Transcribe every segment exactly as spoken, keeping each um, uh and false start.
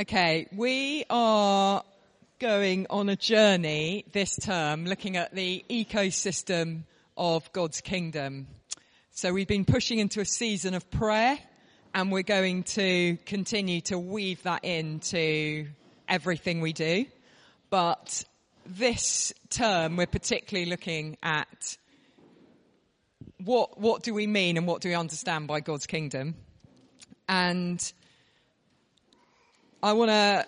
Okay, we are going on a journey this term looking at the ecosystem of God's kingdom. So we've been pushing into a season of prayer, and we're going to continue to weave that into everything we do. But this term, we're particularly looking at what what do we mean and what do we understand by God's kingdom. And I want to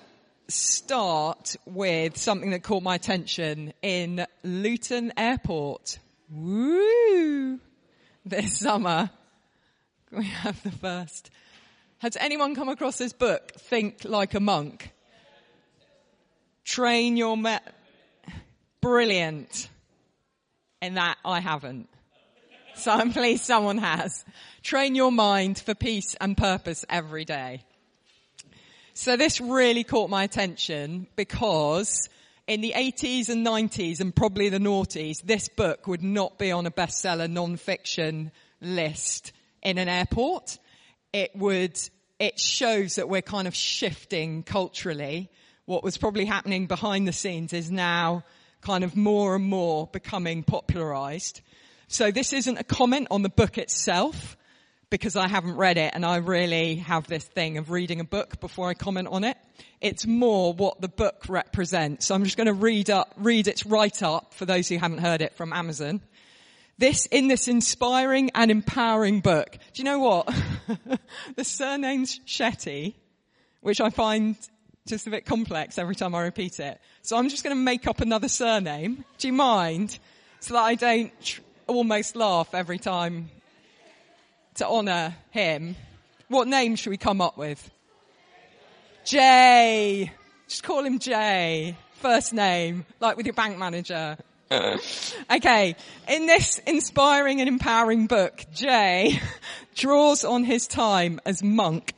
start with something that caught my attention in Luton Airport. Woo! This summer, we have the first. Has anyone come across this book, Think Like a Monk? Train your me- Brilliant. In that, I haven't. So I'm pleased someone has. Train your mind for peace and purpose every day. So this really caught my attention because in the eighties and nineties and probably the noughties, this book would not be on a bestseller non-fiction list in an airport. It would, it shows that we're kind of shifting culturally. What was probably happening behind the scenes is now kind of more and more becoming popularized. So this isn't a comment on the book itself, because I haven't read it, and I really have this thing of reading a book before I comment on it. It's more what the book represents. So I'm just going to read up, read its write-up for those who haven't heard it from Amazon. This, in this inspiring and empowering book, do you know what? The surname's Shetty, which I find just a bit complex every time I repeat it. So I'm just going to make up another surname. Do you mind? So that I don't tr- almost laugh every time. To honour him. What name should we come up with? Jay. Just call him Jay. First name. Like with your bank manager. Okay. In this inspiring and empowering book, Jay draws on his time as monk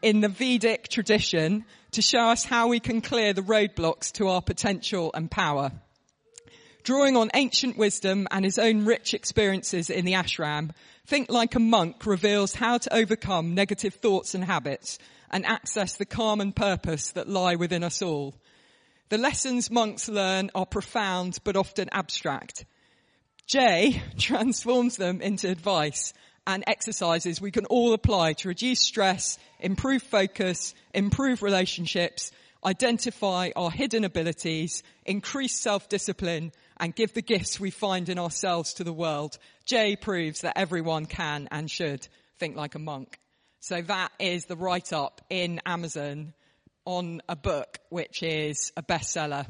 in the Vedic tradition to show us how we can clear the roadblocks to our potential and power. Drawing on ancient wisdom and his own rich experiences in the ashram, Think Like a Monk reveals how to overcome negative thoughts and habits and access the calm and purpose that lie within us all. The lessons monks learn are profound but often abstract. Jay transforms them into advice and exercises we can all apply to reduce stress, improve focus, improve relationships, identify our hidden abilities, increase self-discipline, and give the gifts we find in ourselves to the world. Jay proves that everyone can and should think like a monk. So that is the write-up in Amazon on a book which is a bestseller.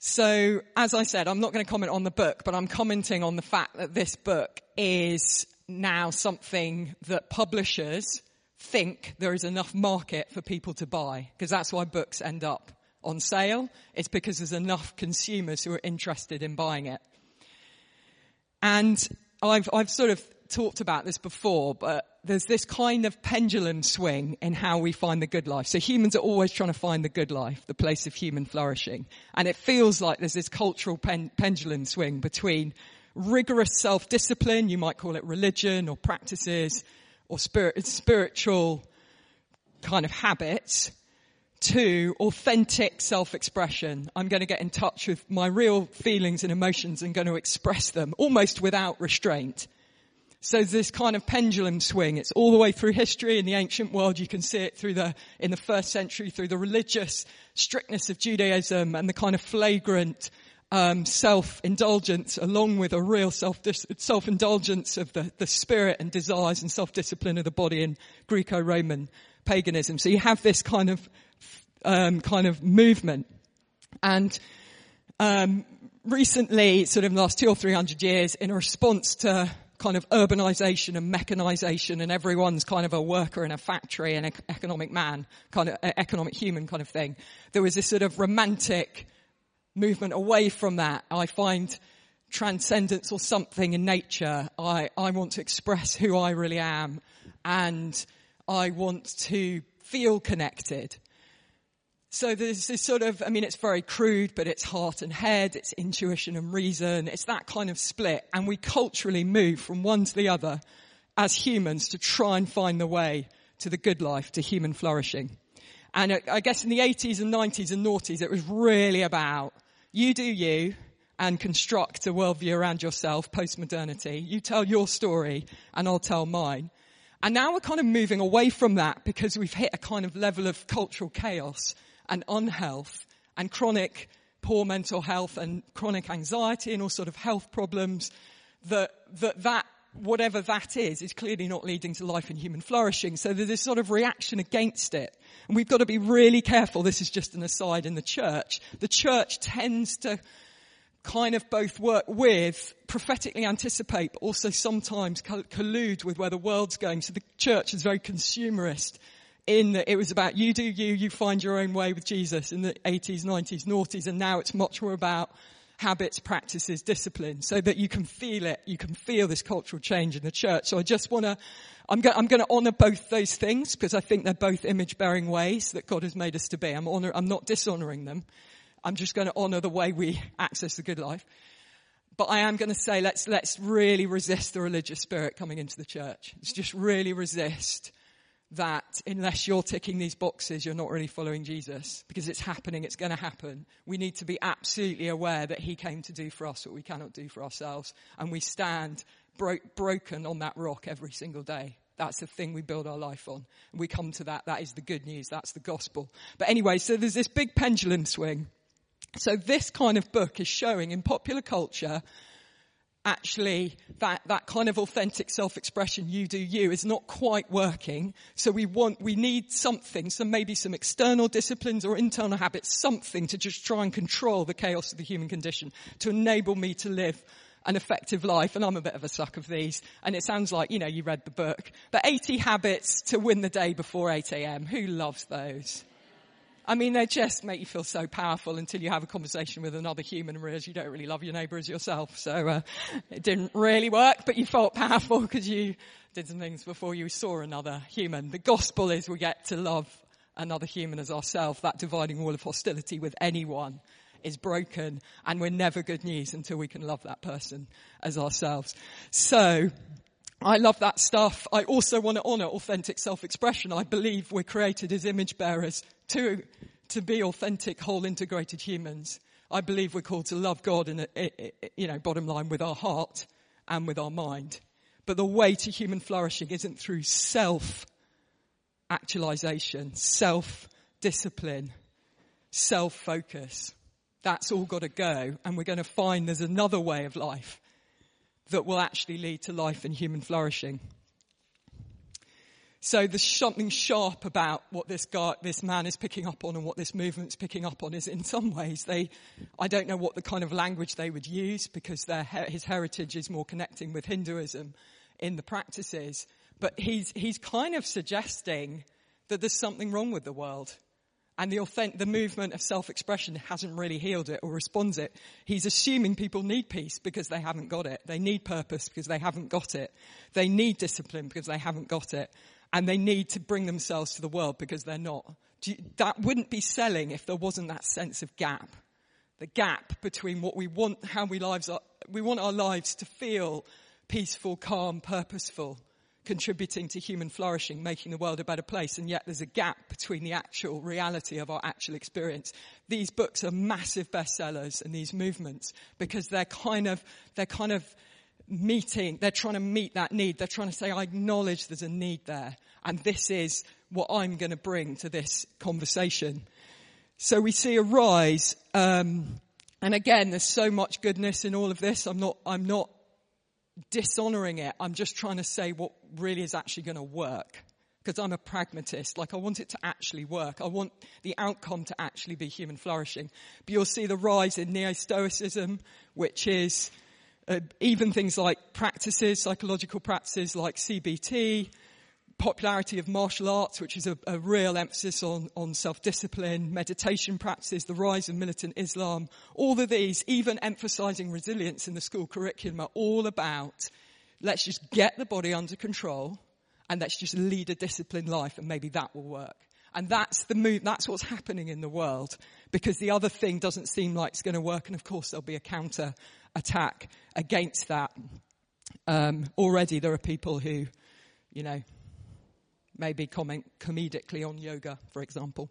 So, as I said, I'm not going to comment on the book, but I'm commenting on the fact that this book is now something that publishers think there is enough market for people to buy, because that's why books end up on sale. It's because there's enough consumers who are interested in buying it. And I've I've sort of talked about this before, but there's this kind of pendulum swing in how we find the good life. So humans are always trying to find the good life, the place of human flourishing. And it feels like there's this cultural pen, pendulum swing between rigorous self-discipline, you might call it religion or practices, or spirit, spiritual kind of habits, to authentic self-expression. I'm going to get in touch with my real feelings and emotions and going to express them almost without restraint. So this kind of pendulum swing, it's all the way through history in the ancient world. You can see it through the, in the first century, through the religious strictness of Judaism and the kind of flagrant Um, self-indulgence, along with a real self dis- self-indulgence of the, the spirit and desires and self-discipline of the body in Greco-Roman paganism. So you have this kind of um, kind of movement, and um, recently, sort of in the last two or three hundred years, in response to kind of urbanization and mechanization, and everyone's kind of a worker in a factory and an economic man, kind of uh, economic human kind of thing. There was this sort of romantic movement away from that. I find transcendence or something in nature. I, I want to express who I really am, and I want to feel connected. So there's this sort of, I mean, it's very crude, but it's heart and head, it's intuition and reason. It's that kind of split. And we culturally move from one to the other as humans to try and find the way to the good life, to human flourishing. And I guess in the eighties and nineties and noughties, it was really about you do you and construct a worldview around yourself, post-modernity. You tell your story and I'll tell mine. And now we're kind of moving away from that because we've hit a kind of level of cultural chaos and unhealth and chronic poor mental health and chronic anxiety and all sort of health problems that, that, that whatever that is, is clearly not leading to life and human flourishing. So there's this sort of reaction against it. And we've got to be really careful. This is just an aside in the church. The church tends to kind of both work with, prophetically anticipate, but also sometimes collude with where the world's going. So the church is very consumerist in that it was about you do you, you find your own way with Jesus in the eighties, nineties, noughties, and now it's much more about habits, practices, discipline, so that you can feel it, you can feel this cultural change in the church. So I just want to, I'm going I'm going to honour both those things because I think they're both image-bearing ways that God has made us to be. I'm honor, I'm not dishonouring them. I'm just going to honour the way we access the good life. But I am going to say let's let's really resist the religious spirit coming into the church. Let's just really resist that unless you're ticking these boxes, you're not really following Jesus. Because it's happening, it's going to happen. We need to be absolutely aware that he came to do for us what we cannot do for ourselves. And we stand bro- broken on that rock every single day. That's the thing we build our life on. And we come to that. That is the good news. That's the gospel. But anyway, so there's this big pendulum swing. So this kind of book is showing in popular culture, actually, that, that kind of authentic self-expression, you do you, is not quite working. So we want, we need something, so maybe some external disciplines or internal habits, something to just try and control the chaos of the human condition to enable me to live an effective life. And I'm a bit of a suck of these. And it sounds like, you know, you read the book. But eighty habits to win the day before eight a.m. Who loves those? I mean, they just make you feel so powerful until you have a conversation with another human and realize you don't really love your neighbour as yourself. So uh, it didn't really work, but you felt powerful because you did some things before you saw another human. The gospel is we get to love another human as ourselves. That dividing wall of hostility with anyone is broken, and we're never good news until we can love that person as ourselves. So I love that stuff. I also want to honour authentic self-expression. I believe we're created as image bearers to to be authentic, whole, integrated humans. I believe we're called to love God, in a, a, a, you know, bottom line, with our heart and with our mind. But the way to human flourishing isn't through self-actualization, self-discipline, self-focus. That's all got to go, and we're going to find there's another way of life that will actually lead to life and human flourishing. So there's something sharp about what this guy, this man is picking up on, and what this movement's picking up on is, in some ways, they, I don't know what the kind of language they would use, because their, his heritage is more connecting with Hinduism in the practices. But he's, he's kind of suggesting that there's something wrong with the world. And the authentic, the movement of self-expression hasn't really healed it or responds it. He's assuming people need peace because they haven't got it. They need purpose because they haven't got it. They need discipline because they haven't got it. And they need to bring themselves to the world because they're not. Do you, that wouldn't be selling if there wasn't that sense of gap. The gap between what we want, how we lives are, we want our lives to feel peaceful, calm, purposeful, contributing to human flourishing, making the world a better place, and yet there's a gap between the actual reality of our actual experience. These books are massive bestsellers, and these movements, because they're kind of they're kind of meeting, they're trying to meet that need. They're trying to say, I acknowledge there's a need there, and this is what I'm going to bring to this conversation. So we see a rise, um, and again, there's so much goodness in all of this. I'm not I'm not dishonoring it. I'm just trying to say what really is actually going to work, because I'm a pragmatist. Like, I want it to actually work. I want the outcome to actually be human flourishing. But you'll see the rise in neo-stoicism, which is uh, even things like practices, psychological practices like C B T, popularity of martial arts, which is a, a real emphasis on, on self-discipline, meditation practices, the rise of militant Islam. All of these, even emphasising resilience in the school curriculum, are all about let's just get the body under control and let's just lead a disciplined life, and maybe that will work. And that's the move, that's what's happening in the world, because the other thing doesn't seem like it's going to work, and of course there'll be a counter attack against that. Um, already there are people who, you know, maybe comment comedically on yoga, for example.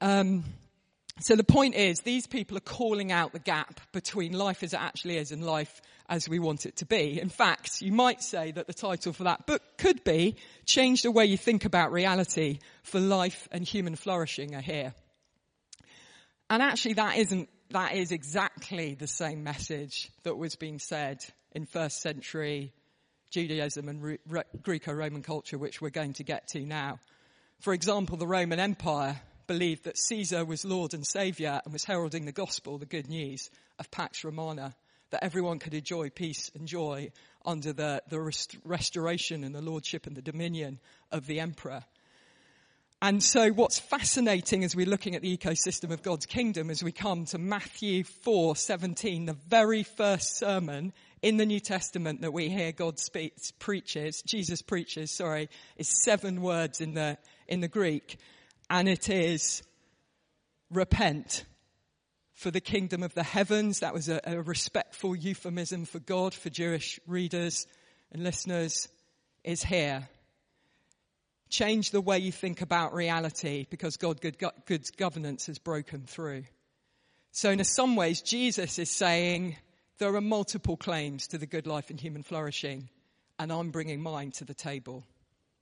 Um, so the point is, these people are calling out the gap between life as it actually is and life as we want it to be. In fact, you might say that the title for that book could be Change the Way You Think About Reality, for Life and Human Flourishing Are Here. And actually, that isn't, that is exactly the same message that was being said in first century Judaism and Re- Re- Greco-Roman culture, which we're going to get to now. For example, the Roman Empire believed that Caesar was Lord and Saviour and was heralding the gospel, the good news of Pax Romana, that everyone could enjoy peace and joy under the, the rest- restoration and the lordship and the dominion of the emperor. And so what's fascinating as we're looking at the ecosystem of God's kingdom as we come to Matthew four seventeen, the very first sermon in the New Testament that we hear God speaks, preaches, Jesus preaches, sorry, is seven words in the, in the Greek. And it is, repent, for the kingdom of the heavens. That was a, a respectful euphemism for God, for Jewish readers and listeners, is here. Change the way you think about reality, because God's good, good governance has broken through. So in some ways, Jesus is saying there are multiple claims to the good life and human flourishing, and I'm bringing mine to the table.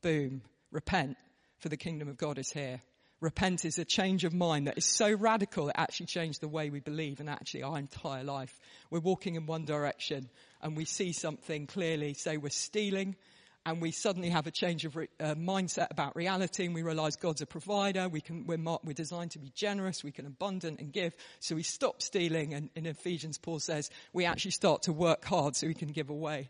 Boom. Repent, for the kingdom of God is here. Repent is a change of mind that is so radical it actually changed the way we believe and actually our entire life. We're walking in one direction and we see something clearly. Say we're stealing, and we suddenly have a change of re- uh, mindset about reality, and we realize God's a provider. We can, we're, mar- we're designed to be generous. We can abundant and give. So we stop stealing. And in Ephesians, Paul says, we actually start to work hard so we can give away.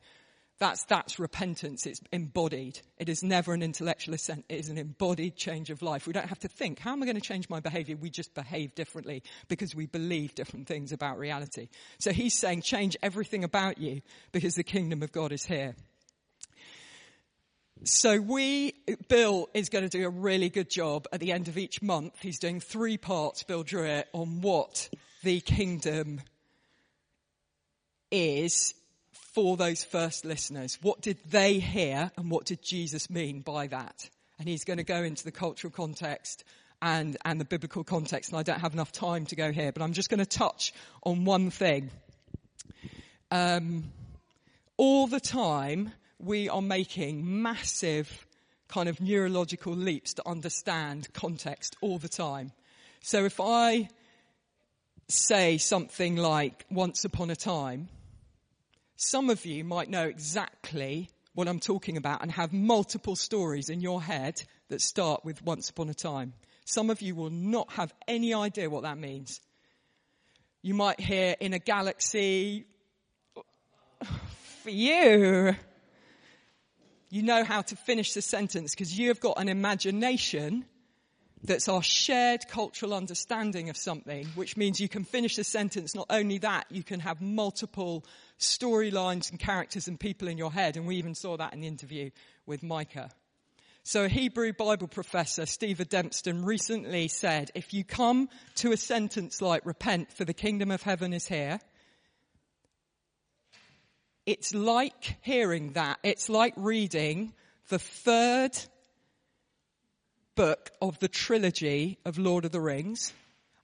That's, that's repentance. It's embodied. It is never an intellectual assent. It is an embodied change of life. We don't have to think, how am I going to change my behavior? We just behave differently because we believe different things about reality. So he's saying, change everything about you because the kingdom of God is here. So we, Bill is going to do a really good job at the end of each month. He's doing three parts, Bill Drew, on what the kingdom is for those first listeners. What did they hear and what did Jesus mean by that? And he's going to go into the cultural context and, and the biblical context. And I don't have enough time to go here, but I'm just going to touch on one thing. Um, all the time, we are making massive kind of neurological leaps to understand context all the time. So if I say something like once upon a time, some of you might know exactly what I'm talking about and have multiple stories in your head that start with once upon a time. Some of you will not have any idea what that means. You might hear in a galaxy, for you. You know how to finish the sentence because you have got an imagination that's our shared cultural understanding of something, which means you can finish the sentence. Not only that, you can have multiple storylines and characters and people in your head. And we even saw that in the interview with Micah. So a Hebrew Bible professor, Stephen Dempster, recently said, if you come to a sentence like repent, for the kingdom of heaven is here, it's like hearing that. It's like reading the third book of the trilogy of Lord of the Rings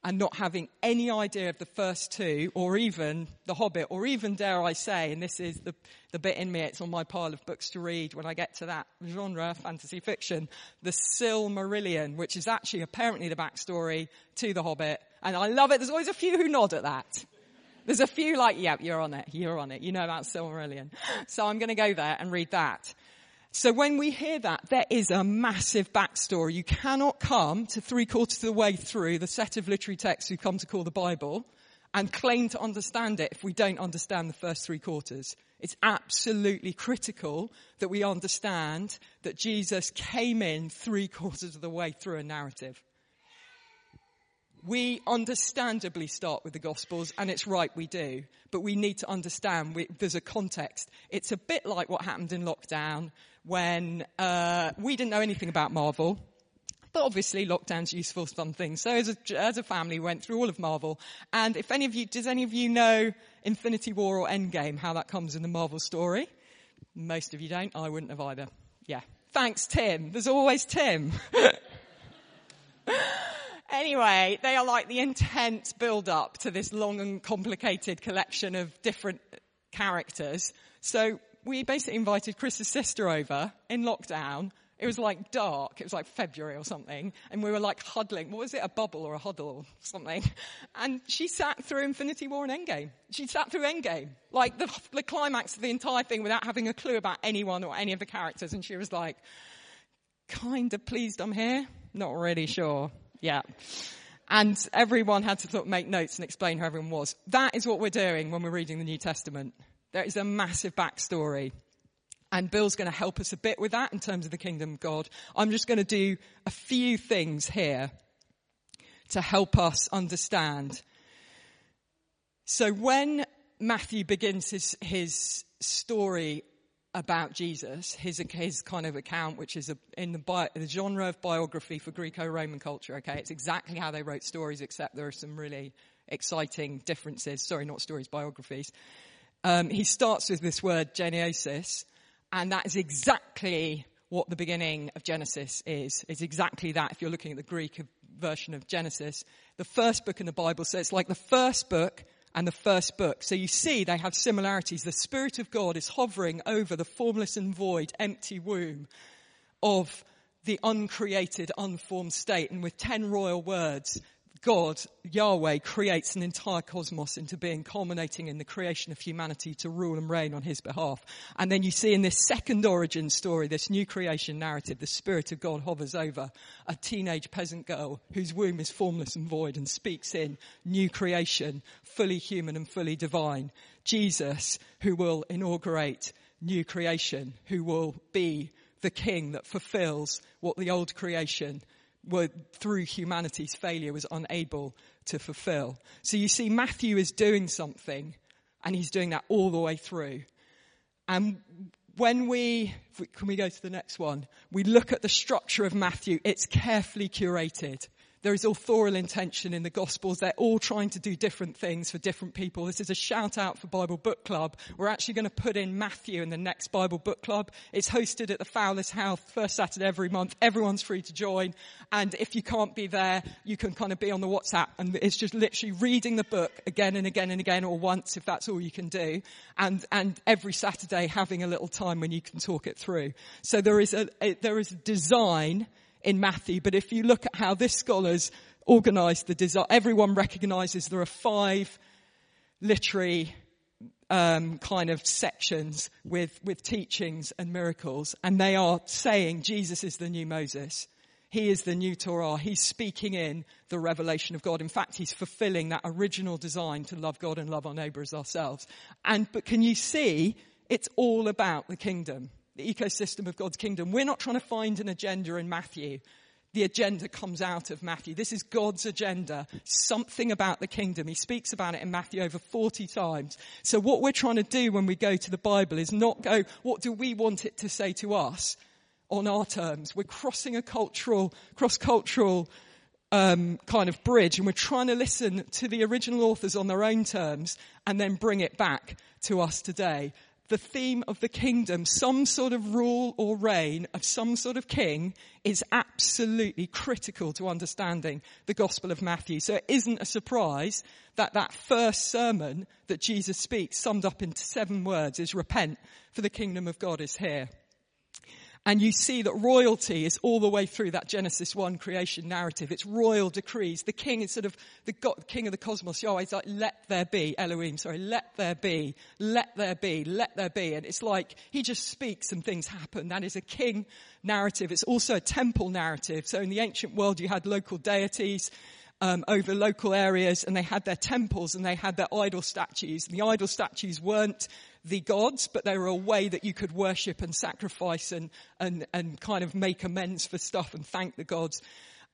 and not having any idea of the first two, or even The Hobbit, or even, dare I say, and this is the, the bit in me, it's on my pile of books to read when I get to that genre, fantasy fiction, The Silmarillion, which is actually apparently the backstory to The Hobbit. And I love it. There's always a few who nod at that. There's a few like, yep, yeah, you're on it, you're on it, you know about Silmarillion. So I'm going to go there and read that. So when we hear that, there is a massive backstory. You cannot come to three quarters of the way through the set of literary texts we've come to call the Bible and claim to understand it if we don't understand the first three quarters. It's absolutely critical that we understand that Jesus came in three quarters of the way through a narrative. We understandably start with the Gospels, and it's right we do, but we need to understand we, there's a context. It's a bit like what happened in lockdown when uh we didn't know anything about Marvel, but obviously lockdown's useful for some things. So as a, as a family, we went through all of Marvel, and if any of you, does any of you know Infinity War or Endgame, how that comes in the Marvel story? Most of you don't. I wouldn't have either. Yeah. Thanks, Tim. There's always Tim. Anyway, they are like the intense build-up to this long and complicated collection of different characters. So we basically invited Chris's sister over in lockdown. It was like dark. It was like February or something. And we were like huddling. What was it? A bubble or a huddle or something. And she sat through Infinity War and Endgame. She sat through Endgame. Like the, the climax of the entire thing without having a clue about anyone or any of the characters. And she was like, kind of pleased I'm here. Not really sure. Yeah. And everyone had to sort of make notes and explain who everyone was. That is what we're doing when we're reading the New Testament. There is a massive backstory. And Bill's going to help us a bit with that in terms of the kingdom of God. I'm just going to do a few things here to help us understand. So when Matthew begins his, his story about Jesus, his, his kind of account, which is a, in the, bio, the genre of biography for Greco-Roman culture, okay? It's exactly how they wrote stories, except there are some really exciting differences. Sorry, not stories, biographies. Um, he starts with this word, genesis, and that is exactly what the beginning of Genesis is. It's exactly that, if you're looking at the Greek version of Genesis. The first book in the Bible, so it's like the first book and the first book. So you see they have similarities. The Spirit of God is hovering over the formless and void, empty womb of the uncreated, unformed state. And with ten royal words, God, Yahweh, creates an entire cosmos into being, culminating in the creation of humanity to rule and reign on his behalf. And then you see in this second origin story, this new creation narrative, the Spirit of God hovers over a teenage peasant girl whose womb is formless and void and speaks in new creation, fully human and fully divine. Jesus, who will inaugurate new creation, who will be the king that fulfills what the old creation were through humanity's failure was unable to fulfill. So you see Matthew is doing something, and he's doing that all the way through. And when we, can we go to the next one? We look at the structure of Matthew. It's carefully curated. There is authorial intention in the Gospels. They're all trying to do different things for different people. This is a shout out for Bible Book Club. We're actually going to put in Matthew in the next Bible Book Club. It's hosted at the Fowler's House, first Saturday every month. Everyone's free to join. And if you can't be there, you can kind of be on the WhatsApp. And it's just literally reading the book again and again and again, or once if that's all you can do. And, and every Saturday having a little time when you can talk it through. So there is a, a there is a design in Matthew, but if you look at how this scholar's organised the design, everyone recognises there are five literary um, kind of sections with, with teachings and miracles, and they are saying Jesus is the new Moses. He is the new Torah. He's speaking in the revelation of God. In fact, he's fulfilling that original design to love God and love our neighbour as ourselves. And but can you see, it's all about the kingdom. The ecosystem of God's kingdom. We're not trying to find an agenda in Matthew. The agenda comes out of Matthew. This is God's agenda. Something about the kingdom. He speaks about it in Matthew over forty times. So what we're trying to do when we go to the Bible is not go, what do we want it to say to us on our terms? We're crossing a cultural, cross-cultural um, kind of bridge, and we're trying to listen to the original authors on their own terms and then bring it back to us today. The theme of the kingdom, some sort of rule or reign of some sort of king, is absolutely critical to understanding the Gospel of Matthew. So it isn't a surprise that that first sermon that Jesus speaks, summed up into seven words, is repent, for the kingdom of God is here. And you see that royalty is all the way through that Genesis one creation narrative. It's royal decrees. The king is sort of the God, king of the cosmos. Yahweh is like, let there be, Elohim, sorry, let there be, let there be, let there be. And it's like he just speaks and things happen. That is a king narrative. It's also a temple narrative. So in the ancient world, you had local deities um, over local areas, and they had their temples and they had their idol statues. And the idol statues weren't the gods, but they were a way that you could worship and sacrifice and, and, and kind of make amends for stuff and thank the gods.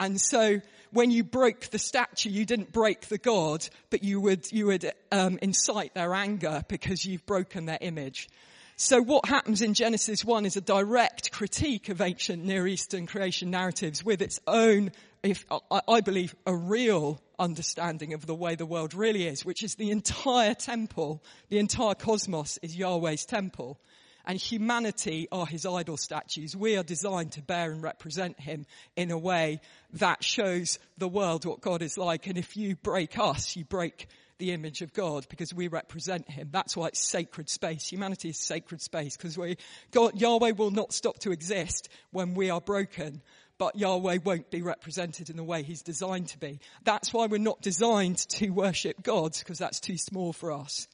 And so when you broke the statue, you didn't break the god, but you would, you would um, incite their anger because you've broken their image. So what happens in Genesis one is a direct critique of ancient Near Eastern creation narratives with its own, if I believe, a real understanding of the way the world really is, which is the entire temple, the entire cosmos is Yahweh's temple. and humanity are his idol statues. We are designed to bear and represent him in a way that shows the world what God is like. And if you break us, you break the image of God, because we represent him. That's why it's sacred space. Humanity is sacred space, because we, God, Yahweh will not stop to exist when we are broken, but Yahweh won't be represented in the way he's designed to be. That's why we're not designed to worship gods, because that's too small for us.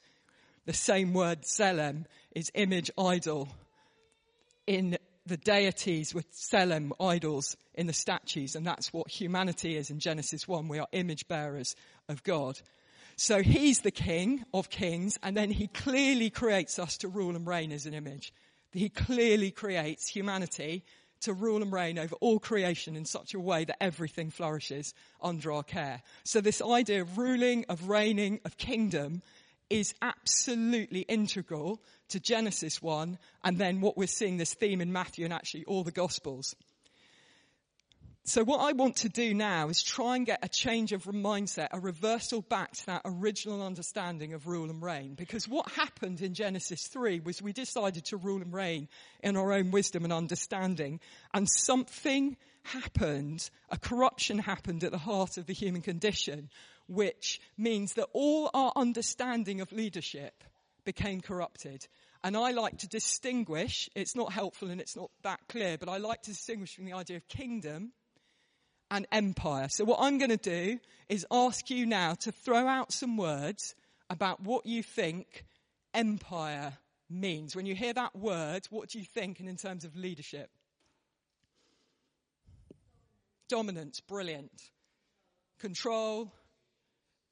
The same word, Selem, is image, idol. In the deities were Selem, idols, in the statues, and that's what humanity is in Genesis one. We are image bearers of God. So he's the king of kings, and then he clearly creates us to rule and reign as an image. He clearly creates humanity to rule and reign over all creation in such a way that everything flourishes under our care. So this idea of ruling, of reigning, of kingdom is absolutely integral to Genesis one, and then what we're seeing, this theme in Matthew and actually all the Gospels. So what I want to do now is try and get a change of mindset, a reversal back to that original understanding of rule and reign. Because what happened in Genesis three was we decided to rule and reign in our own wisdom and understanding. And something happened, a corruption happened at the heart of the human condition, which means that all our understanding of leadership became corrupted. And I like to distinguish, it's not helpful and it's not that clear, but I like to distinguish from the idea of kingdom and empire. So what I'm going to do is ask you now to throw out some words about what you think empire means. When you hear that word, what do you think in terms of leadership? Dominance, brilliant. Control,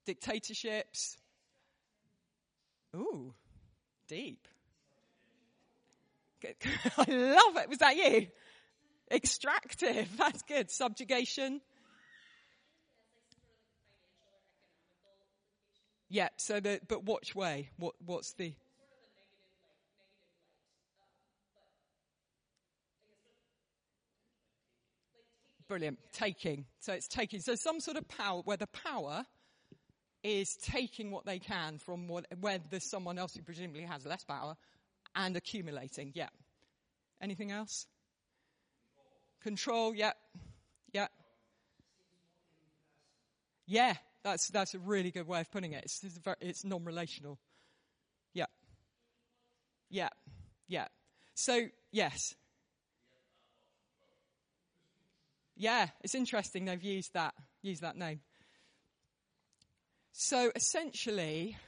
dictatorships. Ooh, deep. I love it. Was that you? Extractive. That's good. Subjugation. Yeah. So, the, but which way? What? What's the? Brilliant. Taking. So it's taking. So some sort of power, where the power is taking what they can from what, where there's someone else who presumably has less power, and accumulating. Yeah. Anything else? Control, yeah, yeah. Yeah, that's that's a really good way of putting it. It's, it's, very, it's non-relational. Yeah, yeah, yeah. So, yes. Yeah, it's interesting they've used that, used that name. So, essentially,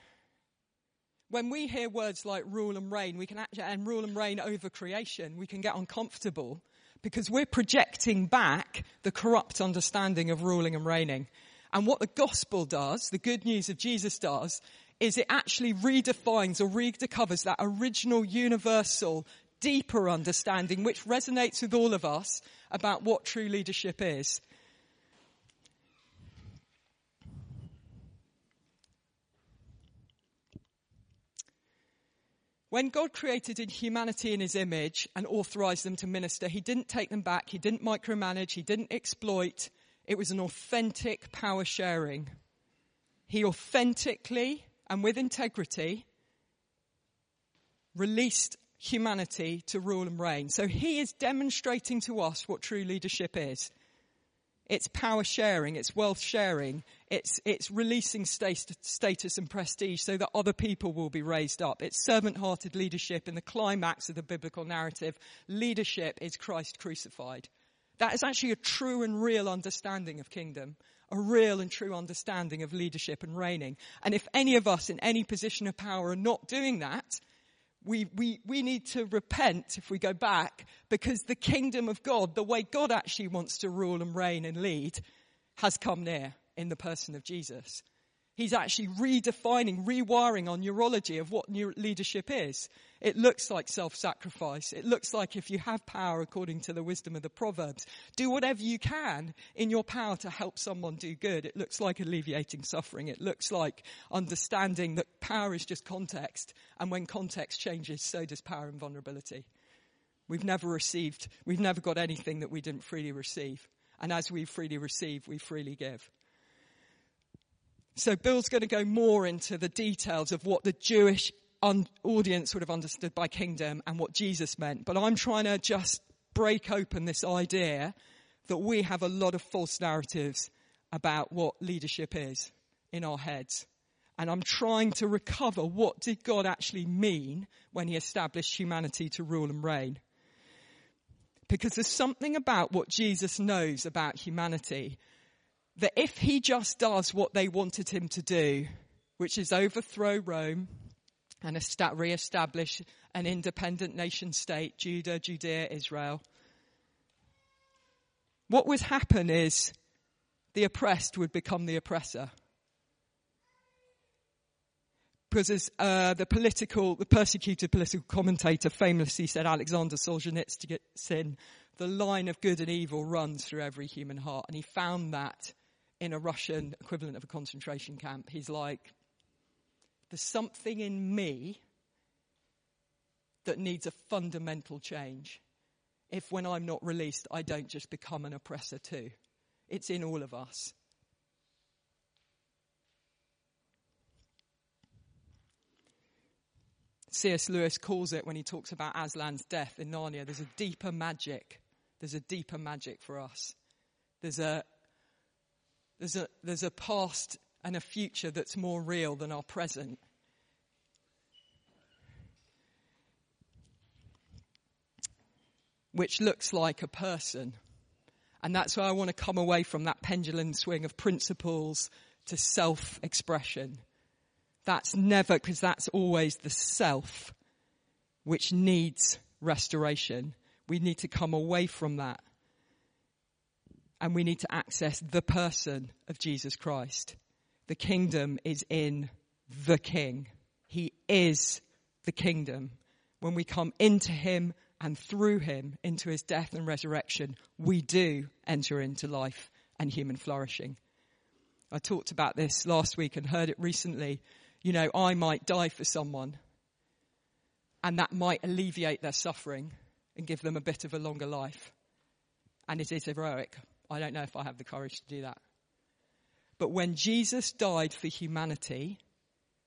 when we hear words like rule and reign, we can actually, and rule and reign over creation, we can get uncomfortable, because we're projecting back the corrupt understanding of ruling and reigning. And what the gospel does, the good news of Jesus does, is it actually redefines or rediscovers that original, universal, deeper understanding, which resonates with all of us, about what true leadership is. When God created in humanity in his image and authorized them to minister, he didn't take them back, he didn't micromanage, he didn't exploit. It was an authentic power sharing. He authentically and with integrity released humanity to rule and reign. So he is demonstrating to us what true leadership is. It's power sharing, it's wealth sharing, it's it's releasing status and prestige so that other people will be raised up. It's servant-hearted leadership in the climax of the biblical narrative. Leadership is Christ crucified. That is actually a true and real understanding of kingdom, a real and true understanding of leadership and reigning. And if any of us in any position of power are not doing that, We, we we need to repent if we go back, because the kingdom of God, the way God actually wants to rule and reign and lead, has come near in the person of Jesus. He's actually redefining, rewiring our neurology of what new leadership is. It looks like self-sacrifice. It looks like, if you have power, according to the wisdom of the Proverbs, do whatever you can in your power to help someone do good. It looks like alleviating suffering. It looks like understanding that power is just context. And when context changes, so does power and vulnerability. We've never received, we've never got anything that we didn't freely receive. And as we freely receive, we freely give. So Bill's going to go more into the details of what the Jewish un- audience would have understood by kingdom and what Jesus meant. But I'm trying to just break open this idea that we have a lot of false narratives about what leadership is in our heads. And I'm trying to recover what did God actually mean when he established humanity to rule and reign. Because there's something about what Jesus knows about humanity that if he just does what they wanted him to do, which is overthrow Rome and reestablish an independent nation state, Judah, Judea, Israel, what would happen is the oppressed would become the oppressor. Because uh, the political, the persecuted political commentator famously said, Alexander Solzhenitsyn, the line of good and evil runs through every human heart. And he found that in a Russian equivalent of a concentration camp. He's like, there's something in me that needs a fundamental change. If when I'm not released, I don't just become an oppressor too. It's in all of us. C S Lewis calls it, when he talks about Aslan's death in Narnia, there's a deeper magic. There's a deeper magic for us. There's a there's a there's a past and a future that's more real than our present. Which looks like a person. And that's why I want to come away from that pendulum swing of principles to self-expression. That's never, because that's always the self which needs restoration. We need to come away from that. And we need to access the person of Jesus Christ. The kingdom is in the King. He is the kingdom. When we come into him and through him into his death and resurrection, we do enter into life and human flourishing. I talked about this last week and heard it recently. You know, I might die for someone, and that might alleviate their suffering and give them a bit of a longer life. And it is heroic. I don't know if I have the courage to do that. But when Jesus died for humanity,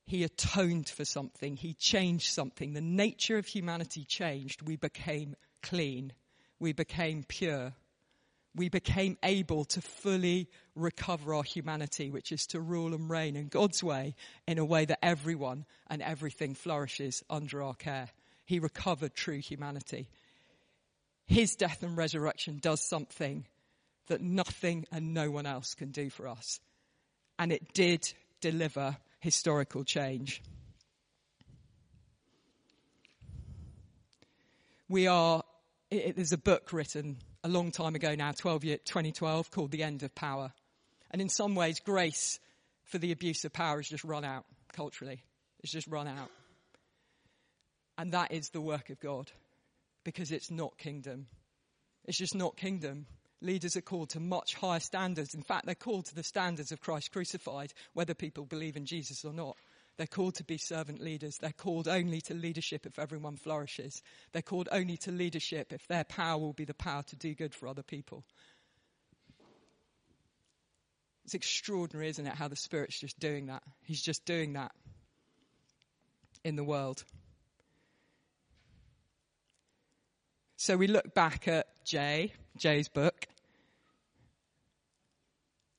he atoned for something. He changed something. The nature of humanity changed. We became clean. We became pure. We became able to fully recover our humanity, which is to rule and reign in God's way, in a way that everyone and everything flourishes under our care. He recovered true humanity. His death and resurrection does something that nothing and no one else can do for us. And it did deliver historical change. We are, it, there's a book written a long time ago now, twelve year, twenty twelve, called The End of Power. And in some ways, grace for the abuse of power has just run out culturally. It's just run out. And that is the work of God, because it's not kingdom. It's just not kingdom. Leaders are called to much higher standards. In fact, they're called to the standards of Christ crucified, whether people believe in Jesus or not. They're called to be servant leaders. They're called only to leadership if everyone flourishes. They're called only to leadership if their power will be the power to do good for other people. It's extraordinary, isn't it, how the Spirit's just doing that. He's just doing that in the world. So we look back at Jay, Jay's book.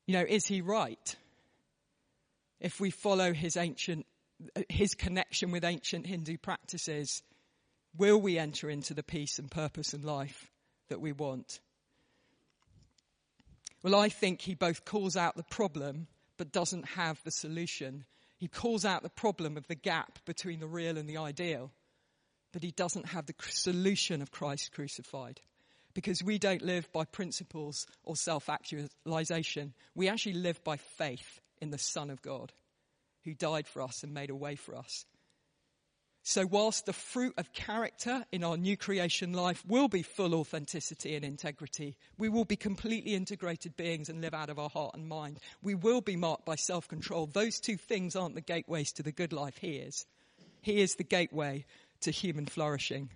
You know, is he right? If we follow his ancient his connection with ancient Hindu practices, will we enter into the peace and purpose and life that we want? Well, I think he both calls out the problem, but doesn't have the solution. He calls out the problem of the gap between the real and the ideal, but he doesn't have the solution of Christ crucified. Because we don't live by principles or self-actualization. We actually live by faith in the Son of God, who died for us and made a way for us. So whilst the fruit of character in our new creation life will be full authenticity and integrity, we will be completely integrated beings and live out of our heart and mind. We will be marked by self-control. Those two things aren't the gateways to the good life. He is. He is the gateway to human flourishing.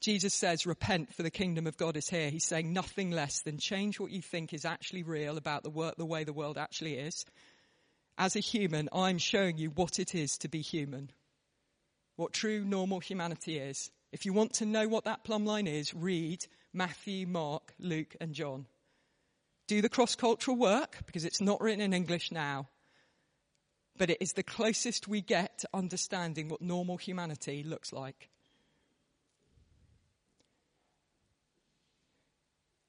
Jesus says, repent, for the kingdom of God is here. He's saying nothing less than change what you think is actually real about the work, the way the world actually is, as a human, I'm showing you what it is to be human, what true normal humanity is. If you want to know what that plumb line is, read Matthew, Mark, Luke and John. Do the cross-cultural work, because it's not written in English now. But it is the closest we get to understanding what normal humanity looks like.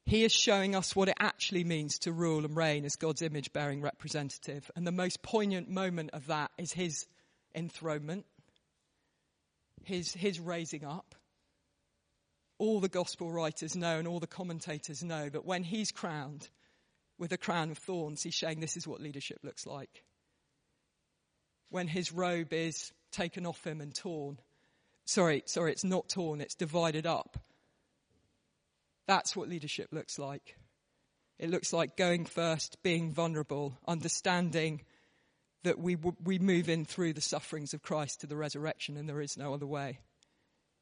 He is showing us what it actually means to rule and reign as God's image-bearing representative. And the most poignant moment of that is his enthronement, his, his raising up. All the gospel writers know and all the commentators know that when he's crowned with a crown of thorns, he's saying this is what leadership looks like. When his robe is taken off him and torn. Sorry, sorry, it's not torn, it's divided up. That's what leadership looks like. It looks like going first, being vulnerable, understanding that we we move in through the sufferings of Christ to the resurrection, and there is no other way.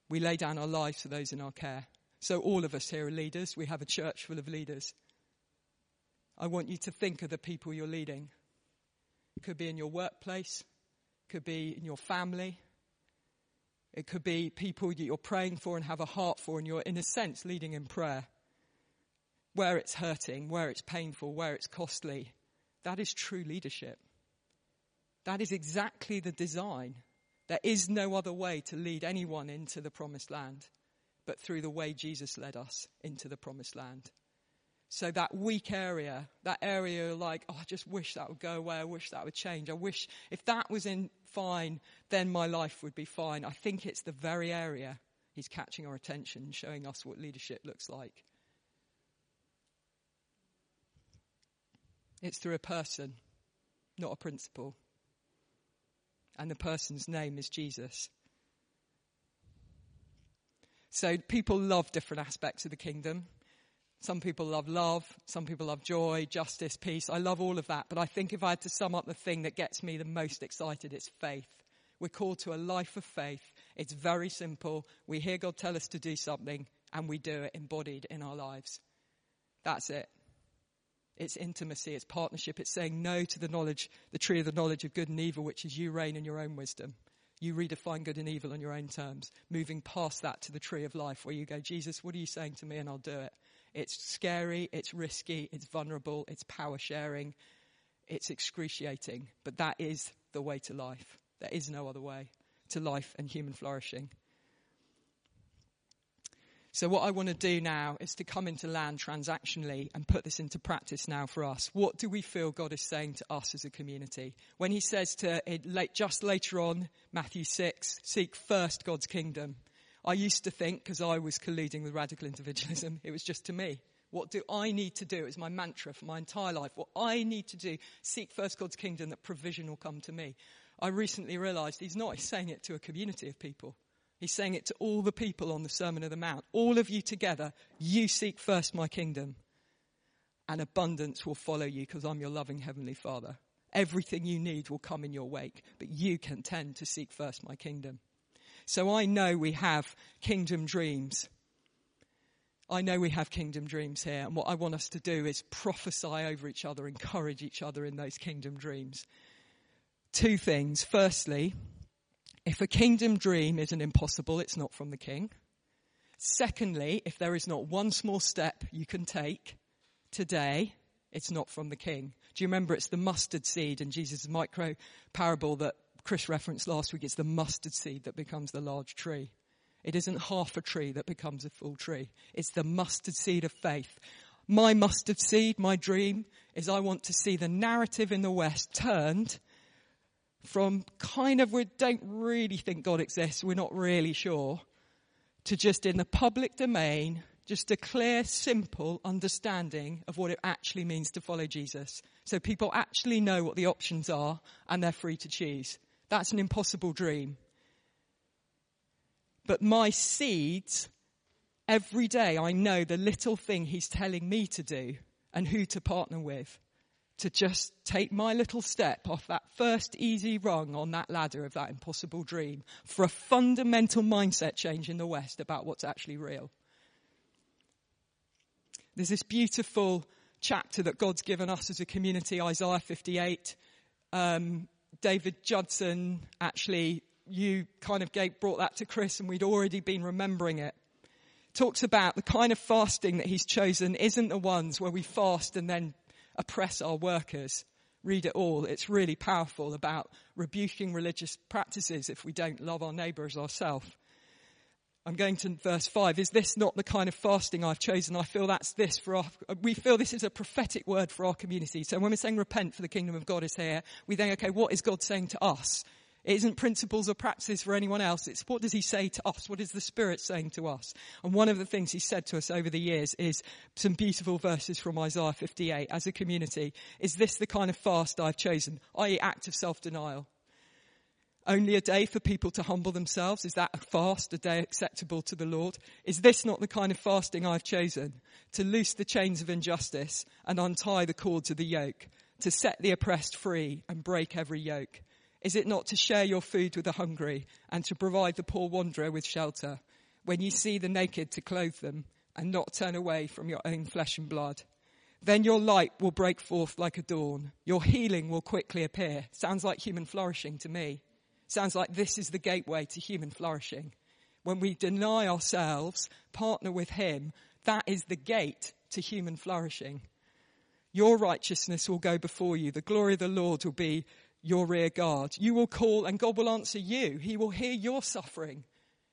We lay down our lives for those in our care. So all of us here are leaders. We have a church full of leaders. I want you to think of the people you're leading. It could be in your workplace. It could be in your family. It could be people that you're praying for and have a heart for, and you're, in a sense, leading in prayer. Where it's hurting, where it's painful, where it's costly, that is true leadership. That is exactly the design. There is no other way to lead anyone into the promised land but through the way Jesus led us into the promised land. So that weak area, that area like, oh, I just wish that would go away. I wish that would change. I wish if that was in fine, then my life would be fine. I think it's the very area he's catching our attention, showing us what leadership looks like. It's through a person, not a principle. And the person's name is Jesus. So people love different aspects of the kingdom. Some people love love, some people love joy, justice, peace. I love all of that, but I think if I had to sum up the thing that gets me the most excited, it's faith. We're called to a life of faith. It's very simple. We hear God tell us to do something, and we do it embodied in our lives. That's it. It's intimacy, it's partnership, it's saying no to the knowledge, the tree of the knowledge of good and evil, which is you reign in your own wisdom. You redefine good and evil on your own terms, moving past that to the tree of life where you go, Jesus, what are you saying to me? And I'll do it. It's scary, it's risky, it's vulnerable, it's power sharing, it's excruciating. But that is the way to life. There is no other way to life and human flourishing. So what I want to do now is to come into land transactionally and put this into practice now for us. What do we feel God is saying to us as a community? When he says to it late, just later on, Matthew six, seek first God's kingdom. I used to think, because I was colluding with radical individualism, it was just to me. What do I need to do? It was my mantra for my entire life. What I need to do, seek first God's kingdom, that provision will come to me. I recently realised he's not he's saying it to a community of people. He's saying it to all the people on the Sermon on the Mount. All of you together, you seek first my kingdom, and abundance will follow you because I'm your loving Heavenly Father. Everything you need will come in your wake, but you can tend to seek first my kingdom. So I know we have kingdom dreams. I know we have kingdom dreams here. And what I want us to do is prophesy over each other, encourage each other in those kingdom dreams. Two things. Firstly, if a kingdom dream isn't impossible, it's not from the king. Secondly, if there is not one small step you can take today, it's not from the king. Do you remember it's the mustard seed in Jesus' micro parable that Chris referenced last week? It's the mustard seed that becomes the large tree. It isn't half a tree that becomes a full tree. It's the mustard seed of faith. My mustard seed, my dream, is I want to see the narrative in the West turned from kind of we don't really think God exists, we're not really sure, to just in the public domain, just a clear, simple understanding of what it actually means to follow Jesus. So people actually know what the options are and they're free to choose. That's an impossible dream. But my seeds, every day I know the little thing he's telling me to do and who to partner with, to just take my little step off that first easy rung on that ladder of that impossible dream for a fundamental mindset change in the West about what's actually real. There's this beautiful chapter that God's given us as a community, Isaiah fifty-eight, um, David Judson, actually, you kind of gave, brought that to Chris, and we'd already been remembering it. Talks about the kind of fasting that he's chosen isn't the ones where we fast and then oppress our workers. Read it all. It's really powerful about rebuking religious practices if we don't love our neighbour as ourselves. I'm going to verse five. Is this not the kind of fasting I've chosen? I feel that's this for our, we feel this is a prophetic word for our community. So when we're saying repent for the kingdom of God is here, we think, okay, what is God saying to us? It isn't principles or practices for anyone else. It's what does he say to us? What is the Spirit saying to us? And one of the things he said to us over the years is some beautiful verses from Isaiah fifty-eight. As a community, is this the kind of fast I've chosen? that is act of self-denial. Only a day for people to humble themselves. Is that a fast, a day acceptable to the Lord? Is this not the kind of fasting I've chosen? To loose the chains of injustice and untie the cords of the yoke. To set the oppressed free and break every yoke. Is it not to share your food with the hungry and to provide the poor wanderer with shelter? When you see the naked, to clothe them and not turn away from your own flesh and blood. Then your light will break forth like a dawn. Your healing will quickly appear. Sounds like human flourishing to me. Sounds like this is the gateway to human flourishing. When we deny ourselves, partner with him, that is the gate to human flourishing. Your righteousness will go before you. The glory of the Lord will be your rear guard. You will call and God will answer you. He will hear your suffering.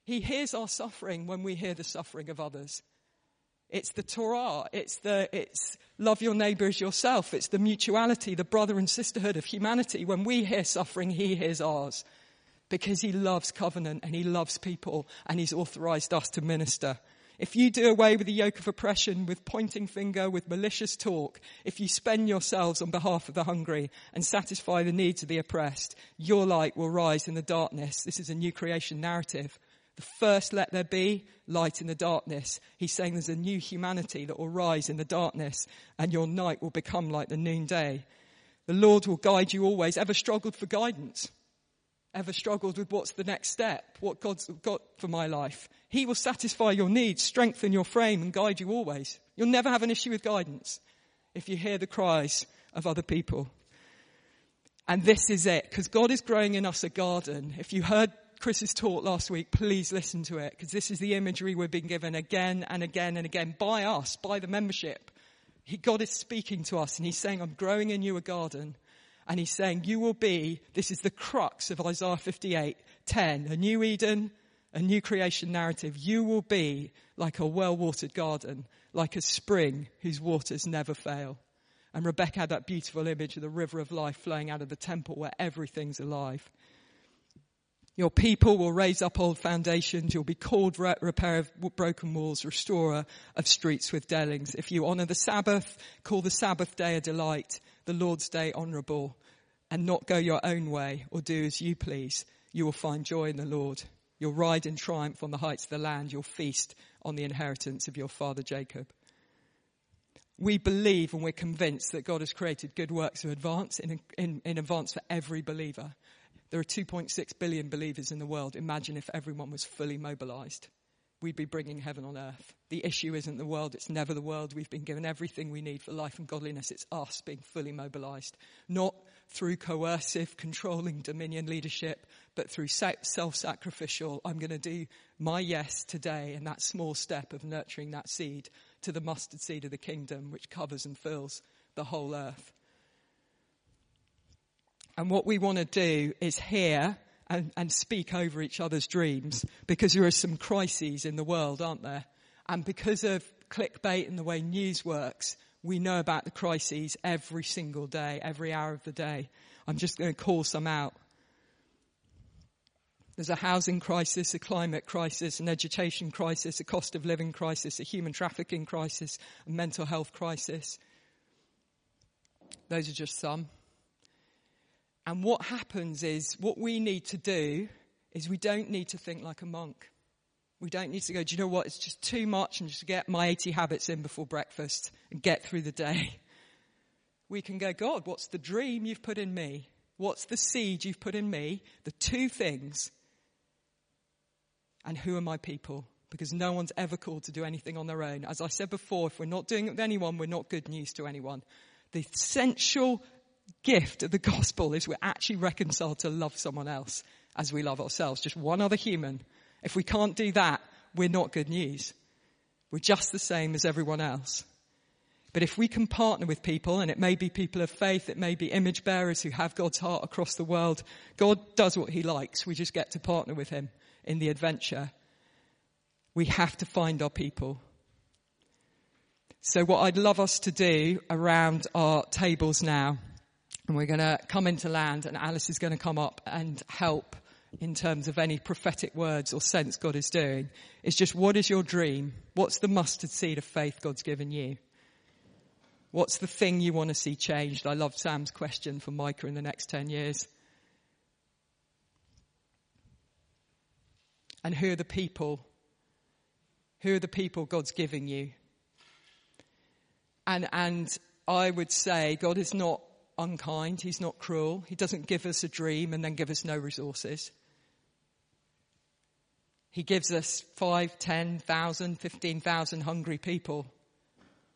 He hears our suffering when we hear the suffering of others. It's the Torah. It's the, it's love your neighbour as yourself. It's the mutuality, the brother and sisterhood of humanity. When we hear suffering, he hears ours. Because he loves covenant and he loves people and he's authorised us to minister. If you do away with the yoke of oppression, with pointing finger, with malicious talk, if you spend yourselves on behalf of the hungry and satisfy the needs of the oppressed, your light will rise in the darkness. This is a new creation narrative. The first let there be light in the darkness. He's saying there's a new humanity that will rise in the darkness and your night will become like the noonday. The Lord will guide you always. Ever struggled for guidance? Ever struggled with what's the next step, what God's got for my life? He will satisfy your needs, strengthen your frame and guide you always. You'll never have an issue with guidance if you hear the cries of other people. And this is it, because God is growing in us a garden. If you heard Chris's talk last week, please listen to it, because this is the imagery we've been given again and again and again by us, by the membership. He, God is speaking to us and he's saying, I'm growing in you a garden. And he's saying, you will be, this is the crux of Isaiah fifty-eight ten, a new Eden, a new creation narrative. You will be like a well-watered garden, like a spring whose waters never fail. And Rebecca had that beautiful image of the river of life flowing out of the temple where everything's alive. Your people will raise up old foundations. You'll be called re- repairer of broken walls, restorer of streets with dwellings. If you honour the Sabbath, call the Sabbath day a delight, the Lord's day honourable, and not go your own way or do as you please, you will find joy in the Lord. You'll ride in triumph on the heights of the land. You'll feast on the inheritance of your father Jacob. We believe and we're convinced that God has created good works of advance in, in, in advance for every believer. There are two point six billion believers in the world. Imagine if everyone was fully mobilised. We'd be bringing heaven on earth. The issue isn't the world. It's never the world. We've been given everything we need for life and godliness. It's us being fully mobilised, not through coercive, controlling dominion leadership, but through self-sacrificial. I'm going to do my yes today and that small step of nurturing that seed to the mustard seed of the kingdom, which covers and fills the whole earth. And what we want to do is hear and, and speak over each other's dreams, because there are some crises in the world, aren't there? And because of clickbait and the way news works, we know about the crises every single day, every hour of the day. I'm just going to call some out. There's a housing crisis, a climate crisis, an education crisis, a cost of living crisis, a human trafficking crisis, a mental health crisis. Those are just some. And what happens is, what we need to do is we don't need to think like a monk. We don't need to go, do you know what, it's just too much, and just get my eighty habits in before breakfast and get through the day. We can go, God, what's the dream you've put in me? What's the seed you've put in me? The two things. And who are my people? Because no one's ever called to do anything on their own. As I said before, if we're not doing it with anyone, we're not good news to anyone. The essential gift of the gospel is we're actually reconciled to love someone else as we love ourselves. Just one other human. If we can't do that, we're not good news. We're just the same as everyone else. But if we can partner with people, and it may be people of faith, it may be image bearers who have God's heart across the world, God does what he likes. We just get to partner with him in the adventure. We have to find our people. So what I'd love us to do around our tables now, and we're going to come into land, and Alice is going to come up and help in terms of any prophetic words or sense God is doing, is just what is your dream? What's the mustard seed of faith God's given you? What's the thing you want to see changed? I love Sam's question for Micah in the next ten years. And who are the people? Who are the people God's giving you? And and I would say God is not unkind. He's not cruel. He doesn't give us a dream and then give us no resources. He gives us five, ten thousand, fifteen thousand hungry people.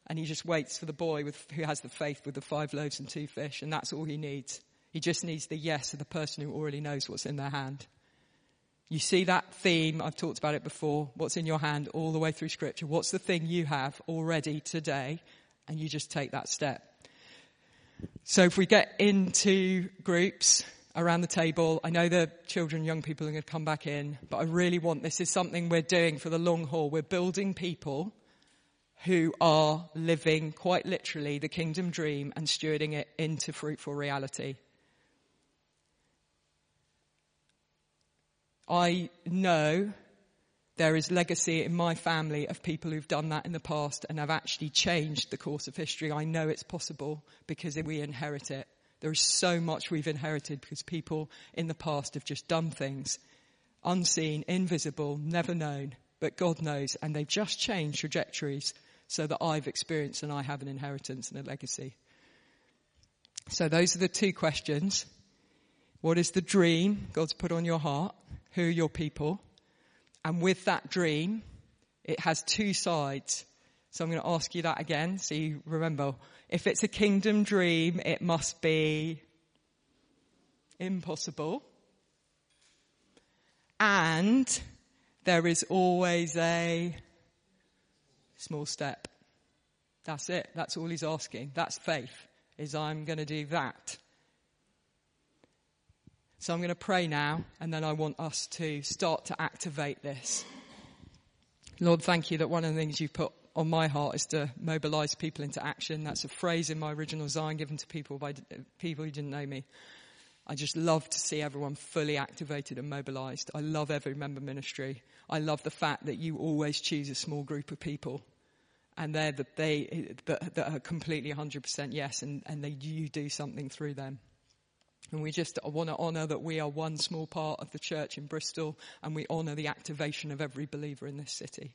And he just waits for the boy with, who has the faith with the five loaves and two fish. And that's all he needs. He just needs the yes of the person who already knows what's in their hand. You see that theme. I've talked about it before. What's in your hand all the way through Scripture. What's the thing you have already today? And you just take that step. So if we get into groups around the table, I know the children, young people are going to come back in. But I really want, this is something we're doing for the long haul. We're building people who are living, quite literally, the kingdom dream and stewarding it into fruitful reality. I know there is legacy in my family of people who've done that in the past and have actually changed the course of history. I know it's possible because we inherit it. There is so much we've inherited because people in the past have just done things unseen, invisible, never known, but God knows, and they've just changed trajectories so that I've experienced and I have an inheritance and a legacy. So those are the two questions. What is the dream God's put on your heart? Who are your people? And with that dream, it has two sides. So I'm going to ask you that again so you remember. If it's a kingdom dream, it must be impossible. And there is always a small step. That's it. That's all he's asking. That's faith, is I'm going to do that. So I'm going to pray now, and then I want us to start to activate this. Lord, thank you that one of the things you've put on my heart is to mobilize people into action. That's a phrase in my original Zion given to people by people who didn't know me. I just love to see everyone fully activated and mobilised. I love every member ministry. I love the fact that you always choose a small group of people, and they're that they that, that are completely one hundred percent yes, and and they, you do something through them. And we just want to honour that we are one small part of the church in Bristol, and we honour the activation of every believer in this city.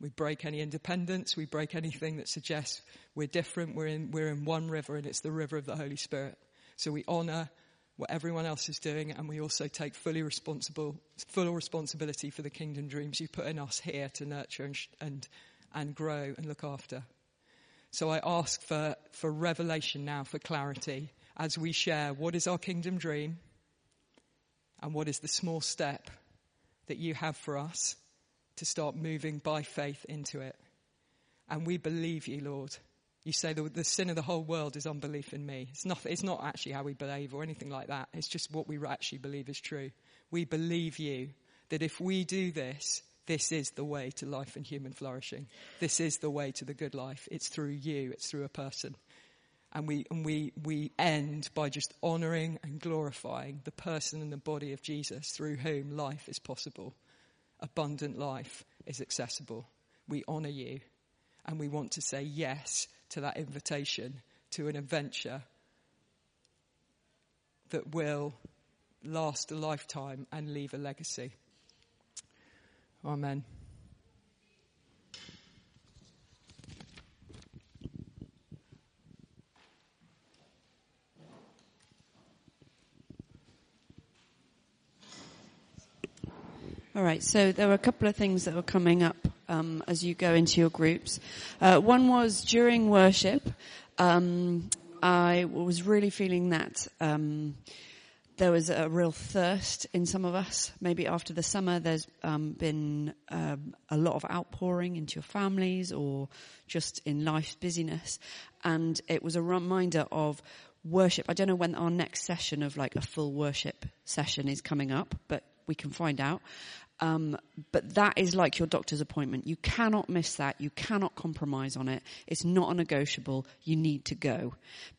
We break any independence. We break anything that suggests we're different. We're in we're in one river, and it's the river of the Holy Spirit. So we honour what everyone else is doing, and we also take fully responsible, full responsibility for the kingdom dreams you put in us here to nurture and and, and grow and look after. So I ask for, for revelation now, for clarity, as we share what is our kingdom dream and what is the small step that you have for us to start moving by faith into it. And we believe you, Lord. You say the, the sin of the whole world is unbelief in me. It's not, it's not actually how we believe or anything like that. It's just what we actually believe is true. We believe you that if we do this, this is the way to life and human flourishing. This is the way to the good life. It's through you. It's through a person. And we and we we end by just honouring and glorifying the person and the body of Jesus through whom life is possible. Abundant life is accessible. We honour you. And we want to say yes to that invitation to an adventure that will last a lifetime and leave a legacy. Amen. All right, so there were a couple of things that were coming up um, as you go into your groups. Uh, one was during worship, um, I was really feeling that um, there was a real thirst in some of us. Maybe after the summer, there's um, been um, a lot of outpouring into your families or just in life's busyness. And it was a reminder of worship. I don't know when our next session of like a full worship session is coming up, but we can find out. Um, but that is like your doctor's appointment. You cannot miss that. You cannot compromise on it. It's not a negotiable. You need to go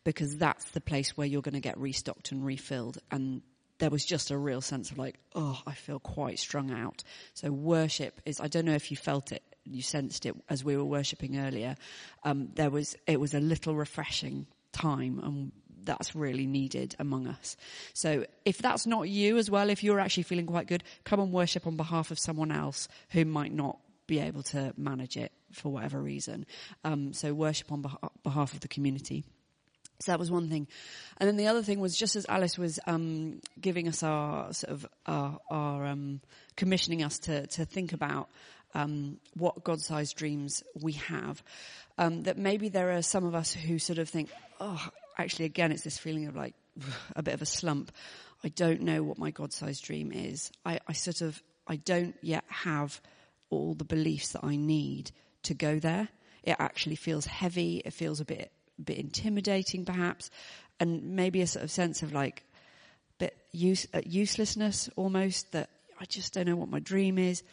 because that's the place where you're going to get restocked and refilled. And there was just a real sense of like, oh, I feel quite strung out. So worship is, I don't know if you felt it, you sensed it as we were worshiping earlier. Um, there was, it was a little refreshing time and that's really needed among us. So if that's not you as well, if you're actually feeling quite good, come and worship on behalf of someone else who might not be able to manage it for whatever reason. Um, so worship on beh- behalf of the community. So that was one thing. And then the other thing was just as Alice was um, giving us our sort of our, our um, commissioning us to, to think about Um, what God-sized dreams we have, um, that maybe there are some of us who sort of think, oh, actually, again, it's this feeling of like a bit of a slump. I don't know what my God-sized dream is. I, I sort of, I don't yet have all the beliefs that I need to go there. It actually feels heavy. It feels a bit, a bit intimidating perhaps, and maybe a sort of sense of like bit use, uh, uselessness almost, that I just don't know what my dream is.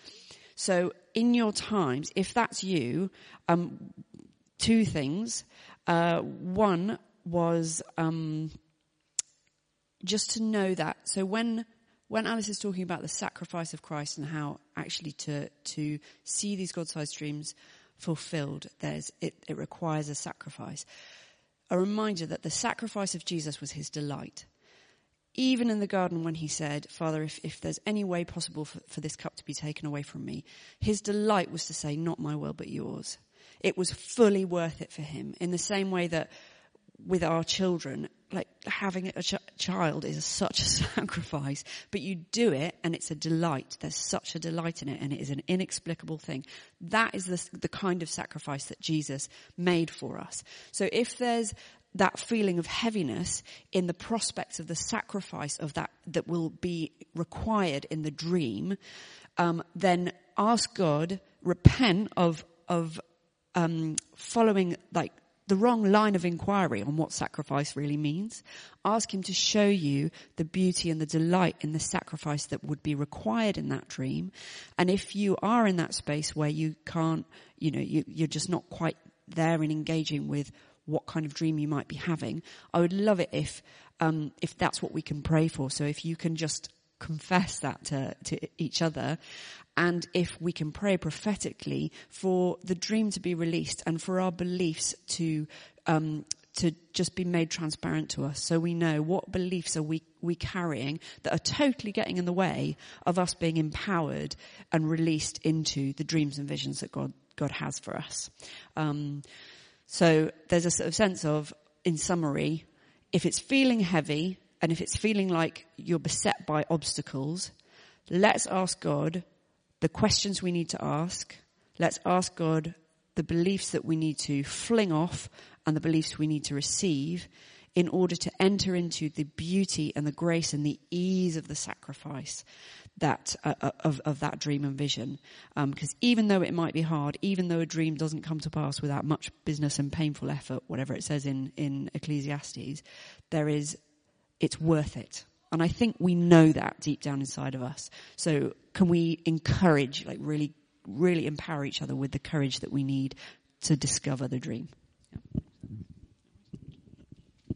So in your times, if that's you, um, two things. Uh, one was um, just to know that. So when when Alice is talking about the sacrifice of Christ and how actually to to see these God-sized dreams fulfilled, there's it, it requires a sacrifice. A reminder that the sacrifice of Jesus was his delight. Even in the garden when he said, Father, if, if there's any way possible for, for this cup to be taken away from me, his delight was to say, not my will, but yours. It was fully worth it for him. In the same way that with our children, like having a ch- child is such a sacrifice, but you do it and it's a delight. There's such a delight in it and it is an inexplicable thing. That is the, the kind of sacrifice that Jesus made for us. So if there's that feeling of heaviness in the prospects of the sacrifice of that that will be required in the dream, um, then ask God, repent of of um, following like the wrong line of inquiry on what sacrifice really means. Ask him to show you the beauty and the delight in the sacrifice that would be required in that dream. And if you are in that space where you can't, you know, you, you're just not quite there in engaging with what kind of dream you might be having, I would love it if um, if that's what we can pray for. So if you can just confess that to, to each other, and if we can pray prophetically for the dream to be released and for our beliefs to um, to just be made transparent to us, so we know what beliefs are we, we carrying that are totally getting in the way of us being empowered and released into the dreams and visions that God, God has for us. Um So there's a sort of sense of, in summary, if it's feeling heavy and if it's feeling like you're beset by obstacles, let's ask God the questions we need to ask. Let's ask God the beliefs that we need to fling off and the beliefs we need to receive in order to enter into the beauty and the grace and the ease of the sacrifice that uh, of, of that dream and vision. Um, because even though it might be hard, even though a dream doesn't come to pass without much business and painful effort, whatever it says in, in Ecclesiastes, there is, it's worth it. And I think we know that deep down inside of us. So can we encourage, like really, really empower each other with the courage that we need to discover the dream?